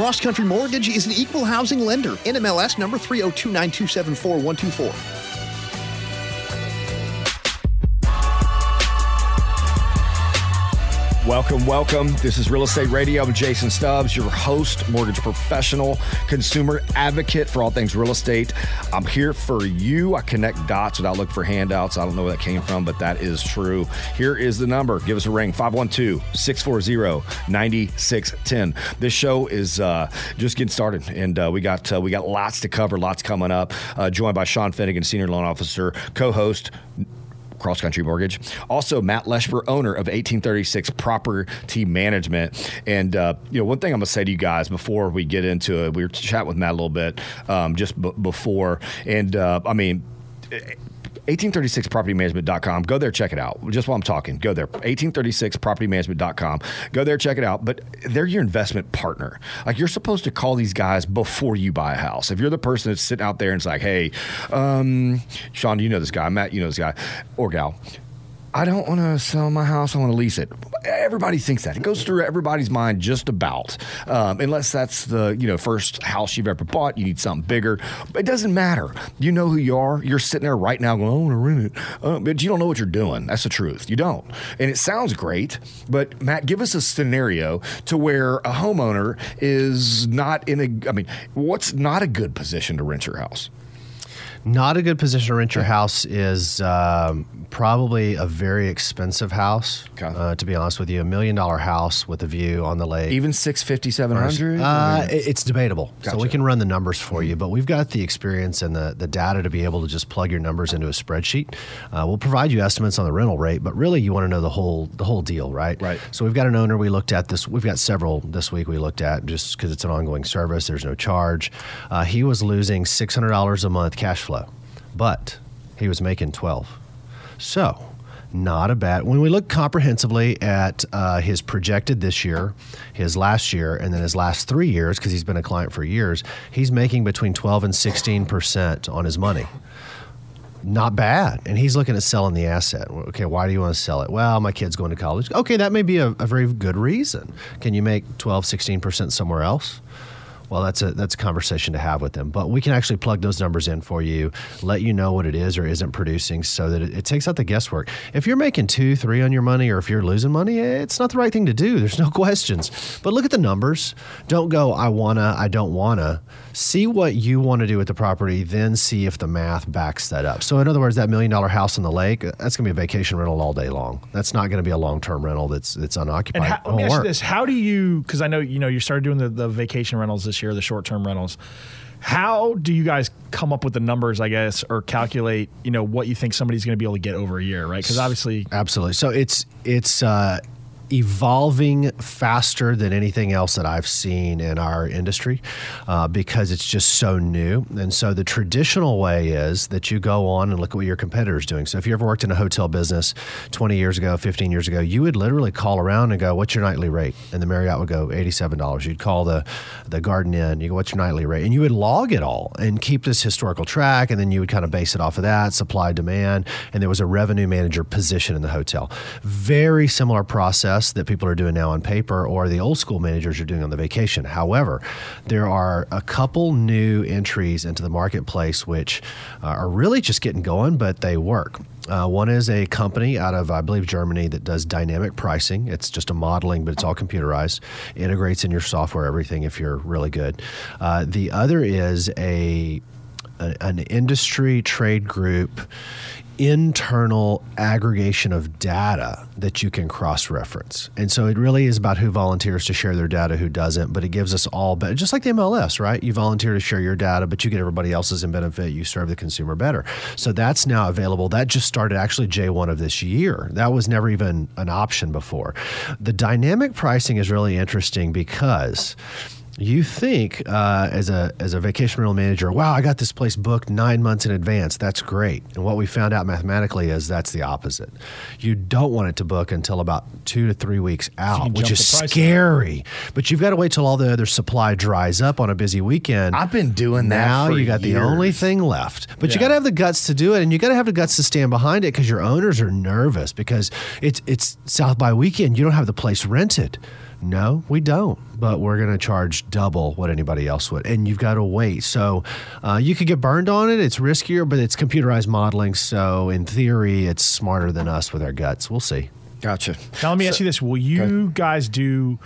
Cross Country Mortgage is an equal housing lender. NMLS number 3029274-124. Welcome, welcome. This is Real Estate Radio. I'm Jason Stubbs, your host, mortgage professional, consumer advocate for all things real estate. I'm here for you. I connect dots without looking for handouts. I don't know where that came from, but that is true. Here is the number. Give us a ring, 512-640-9610. This show is just getting started, and we got lots to cover, lots coming up. Joined by Sean Finnegan, Senior Loan Officer, co-host, Cross Country Mortgage. Also, Matt Leshver, owner of 1836 Property Management. And, one thing I'm going to say to you guys before we get into it, we were chatting with Matt a little bit just before. And, 1836propertymanagement.com. Go there, check it out. Just while I'm talking, go there. 1836propertymanagement.com. Go there, check it out. But they're your investment partner. Like, you're supposed to call these guys before you buy a house. If you're the person that's sitting out there and it's like, hey, Sean, you know this guy. Matt, you know this guy. Or gal. I don't want to sell my house. I want to lease it. Everybody thinks that. It goes through everybody's mind just about. Unless that's the first house you've ever bought. You need something bigger. It doesn't matter. You know who you are. You're sitting there right now going, I want to rent it. But you don't know what you're doing. That's the truth. You don't. And it sounds great. But, Matt, give us a scenario to where a homeowner is not in a – what's not a good position to rent your house? Not a good position to rent your house is probably a very expensive house. Okay. To be honest with you, $1 million house with a view on the lake. Even 650, 700? It's debatable. Gotcha. So we can run the numbers for you, but we've got the experience and the data to be able to just plug your numbers into a spreadsheet. We'll provide you estimates on the rental rate, but really you want to know the whole deal, right? Right. So we've got an owner we looked at this. We've got several this week we looked at just because it's an ongoing service. There's no charge. He was losing $600 a month cash flow, but he was making $1,200. So not a bad. When we look comprehensively at his projected this year, his last year, and then his last 3 years, because he's been a client for years, he's making between 12 and 16% on his money. Not bad. And he's looking at selling the asset. Okay, why do you want to sell it? Well, my kid's going to college. Okay, that may be a very good reason. Can you make 12, 16% somewhere else? Well, that's a conversation to have with them. But we can actually plug those numbers in for you, let you know what it is or isn't producing so that it takes out the guesswork. If you're making 2, 3 on your money or if you're losing money, it's not the right thing to do. There's no questions. But look at the numbers. Don't go, I wanna, I don't wanna. See what you want to do with the property, then see if the math backs that up. So in other words, that $1 million house on the lake, that's going to be a vacation rental all day long. That's not going to be a long-term rental that's unoccupied. And let me ask you this. How do you, because I know you started doing the vacation rentals this year, the short-term rentals. How do you guys come up with the numbers, I guess, or calculate, what you think somebody's going to be able to get over a year, right? Because obviously... Absolutely. So it's evolving faster than anything else that I've seen in our industry because it's just so new. And so the traditional way is that you go on and look at what your competitors doing. So if you ever worked in a hotel business 20 years ago, 15 years ago, you would literally call around and go, what's your nightly rate? And the Marriott would go $87. You'd call the Garden Inn, you go, what's your nightly rate? And you would log it all and keep this historical track. And then you would kind of base it off of that supply, demand. And there was a revenue manager position in the hotel. Very similar process that people are doing now on paper or the old school managers are doing on the vacation. However, there are a couple new entries into the marketplace which are really just getting going, but they work. One is a company out of, I believe, Germany that does dynamic pricing. It's just a modeling, but it's all computerized. Integrates in your software, everything, if you're really good. The other is an industry trade group internal aggregation of data that you can cross-reference. And so it really is about who volunteers to share their data, who doesn't, but it gives us all better. Just like the MLS, right? You volunteer to share your data, but you get everybody else's in benefit. You serve the consumer better. So that's now available. That just started actually J1 of this year. That was never even an option before. The dynamic pricing is really interesting because you think as a vacation rental manager, wow, I got this place booked 9 months in advance. That's great. And what we found out mathematically is that's the opposite. You don't want it to book until about 2 to 3 weeks out, so which is scary. Out. But you've got to wait till all the other supply dries up on a busy weekend. I've been doing that now. You got years. The only thing left. But you got to have the guts to do it, and you got to have the guts to stand behind it because your owners are nervous because it's South by weekend. You don't have the place rented. No, we don't. But we're going to charge double what anybody else would. And you've got to wait. So you could get burned on it. It's riskier, but it's computerized modeling. So in theory, it's smarter than us with our guts. We'll see. Gotcha. Now, let me ask you this. Will you guys do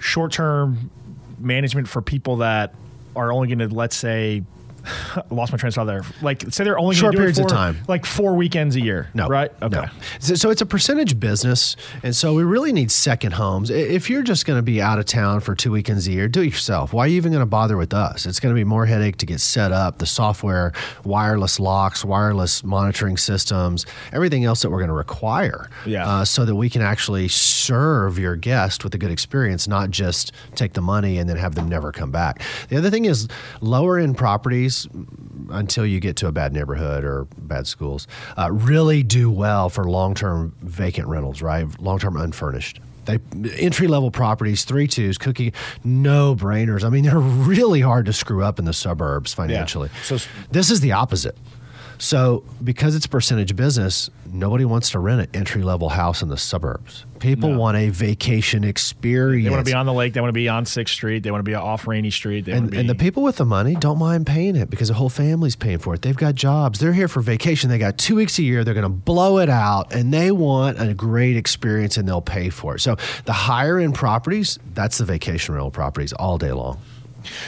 short-term management for people that are only going to, let's say, I lost my train of thought there. Like, say they're only going to do it for, of time. Like 4 weekends a year. No. Right? Okay. No. So it's a percentage business. And so we really need second homes. If you're just going to be out of town for 2 weekends a year, do it yourself. Why are you even going to bother with us? It's going to be more headache to get set up, the software, wireless locks, wireless monitoring systems, everything else that we're going to require so that we can actually serve your guest with a good experience, not just take the money and then have them never come back. The other thing is lower end properties, until you get to a bad neighborhood or bad schools, really do well for long-term vacant rentals, right? Long-term unfurnished. They entry-level properties, 3-2s, cookie, no-brainers. I mean, they're really hard to screw up in the suburbs financially. Yeah. So, this is the opposite. So because it's a percentage business, nobody wants to rent an entry-level house in the suburbs. People want a vacation experience. They want to be on the lake. They want to be on 6th Street. They want to be off Rainy Street. And the people with the money don't mind paying it because the whole family's paying for it. They've got jobs. They're here for vacation. They got 2 weeks a year. They're going to blow it out, and they want a great experience, and they'll pay for it. So the higher-end properties, that's the vacation rental properties all day long.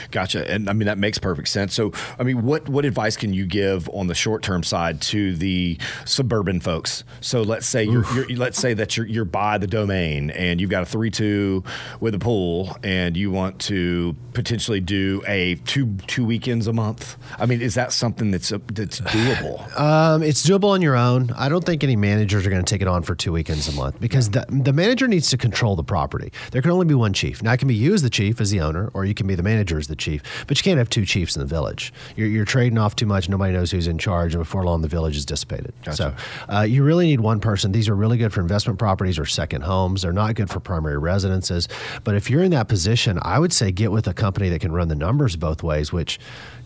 Gotcha. And I mean, that makes perfect sense. So, I mean, what advice can you give on the short-term side to the suburban folks? So let's say you're by the Domain and you've got a 3-2 with a pool and you want to potentially do a two weekends a month. I mean, is that something that's doable? It's doable on your own. I don't think any managers are going to take it on for 2 weekends a month because the manager needs to control the property. There can only be one chief. Now, it can be you as the chief, as the owner, or you can be the manager is the chief, but you can't have 2 chiefs in the village. You're trading off too much. Nobody knows who's in charge, and before long, the village is dissipated. Gotcha. So you really need one person. These are really good for investment properties or second homes. They're not good for primary residences, but if you're in that position, I would say get with a company that can run the numbers both ways, which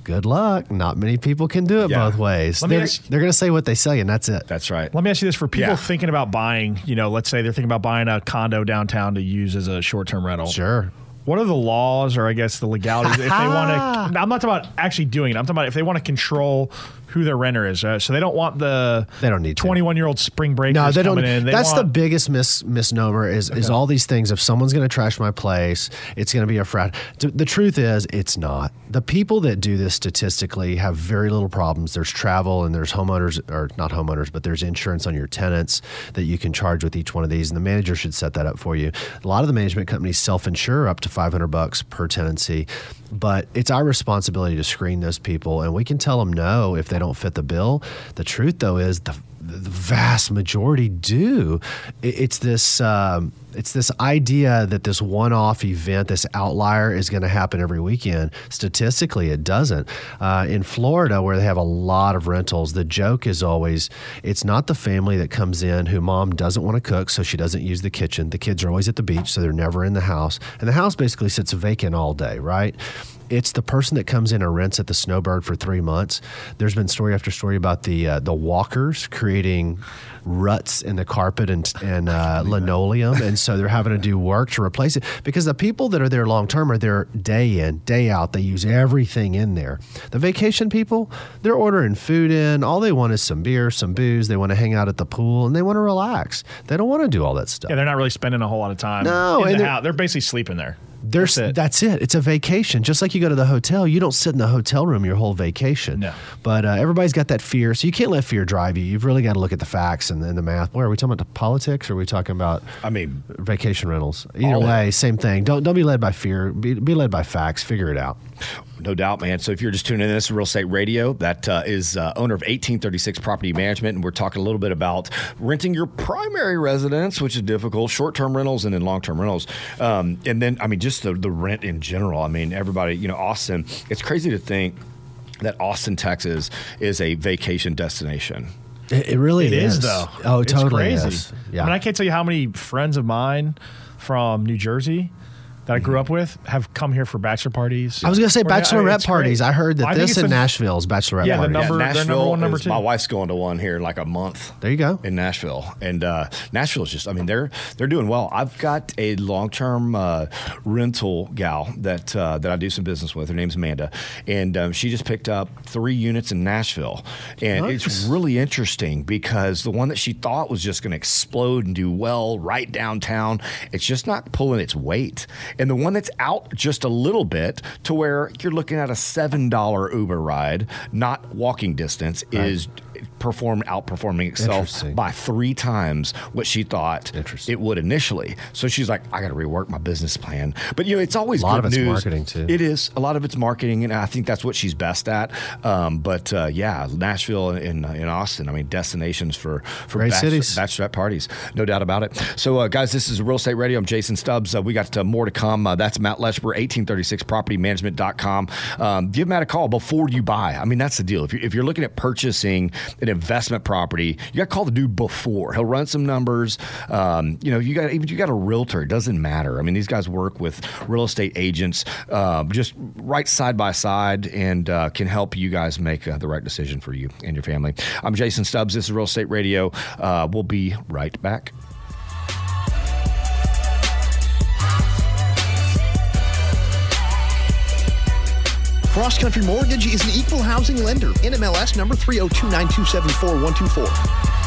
good luck. Not many people can do it both ways. They're going to say what they say, and that's it. That's right. Let me ask you this. For people thinking about buying, let's say they're thinking about buying a condo downtown to use as a short-term rental. Sure. What are the laws or, I guess, the legalities if they want to – I'm not talking about actually doing it. I'm talking about if they want to control – who their renter is. So they don't want they don't need 21-year-old spring breakers coming in. That's the biggest misnomer is all these things. If someone's going to trash my place, it's going to be a frat. The truth is it's not. The people that do this statistically have very little problems. There's travel and there's homeowners, or not homeowners, but there's insurance on your tenants that you can charge with each one of these, and the manager should set that up for you. A lot of the management companies self-insure up to $500 per tenancy, but it's our responsibility to screen those people, and we can tell them no if they don't fit the bill. The truth, though, is the vast majority do. It's this idea that this one-off event, this outlier, is going to happen every weekend. Statistically, it doesn't. In Florida, where they have a lot of rentals, the joke is always it's not the family that comes in who mom doesn't want to cook, so she doesn't use the kitchen. The kids are always at the beach, so they're never in the house. And the house basically sits vacant all day, right? It's the person that comes in and rents at the Snowbird for 3 months. There's been story after story about the walkers creating ruts in the carpet and linoleum. And so they're having to do work to replace it because the people that are there long-term are there day in, day out. They use everything in there. The vacation people, they're ordering food in. All they want is some beer, some booze. They want to hang out at the pool and they want to relax. They don't want to do all that stuff. Yeah, they're not really spending a whole lot of time in the house. They're basically sleeping there. That's it. It's a vacation. Just like you go to the hotel, you don't sit in the hotel room your whole vacation. No. But everybody's got that fear, so you can't let fear drive you. You've really got to look at the facts and the math. Boy, are we talking about politics or are we talking about vacation rentals? Either way, same thing. Don't be led by fear. Be led by facts. Figure it out. No doubt, man. So if you're just tuning in, this is Real Estate Radio. That is owner of 1836 Property Management, and we're talking a little bit about renting your primary residence, which is difficult, short-term rentals, and then long-term rentals. And then, I mean, just the rent in general. I mean, everybody, Austin, it's crazy to think that Austin, Texas is a vacation destination. It really is. It is, though. Oh, it's totally crazy. Yeah. I mean, I can't tell you how many friends of mine from New Jersey – that I grew up with have come here for bachelor parties. I was going to say bachelorette parties. Great. I heard that Nashville is bachelorette parties. Nashville, number one, number two. My wife's going to one here in like a month. There you go. In Nashville. And Nashville is just, I mean, they're doing well. I've got a long-term rental gal that I do some business with. Her name's Amanda. And she just picked up 3 units in Nashville. And it's really interesting because the one that she thought was just going to explode and do well right downtown, it's just not pulling its weight. And the one that's out just a little bit to where you're looking at a $7 Uber ride, not walking distance, is outperforming itself by 3 times what she thought it would initially. So she's like, I got to rework my business plan. But you know, it's always good news. A lot of it's marketing too. It is. A lot of it's marketing, and I think that's what she's best at. Yeah, Nashville and Austin, I mean, destinations for bachelorette parties. No doubt about it. So guys, this is Real Estate Radio. I'm Jason Stubbs. We got more to come. That's Matt Leshver, 1836propertymanagement.com. Give Matt a call before you buy. I mean, that's the deal. If you're looking at purchasing an investment property, you got to call the dude before. He'll run some numbers. You got a realtor. It doesn't matter. I mean, these guys work with real estate agents, just right side by side, and can help you guys make the right decision for you and your family. I'm Jason Stubbs. This is Real Estate Radio. We'll be right back. Cross Country Mortgage is an equal housing lender. NMLS number 3029274-124.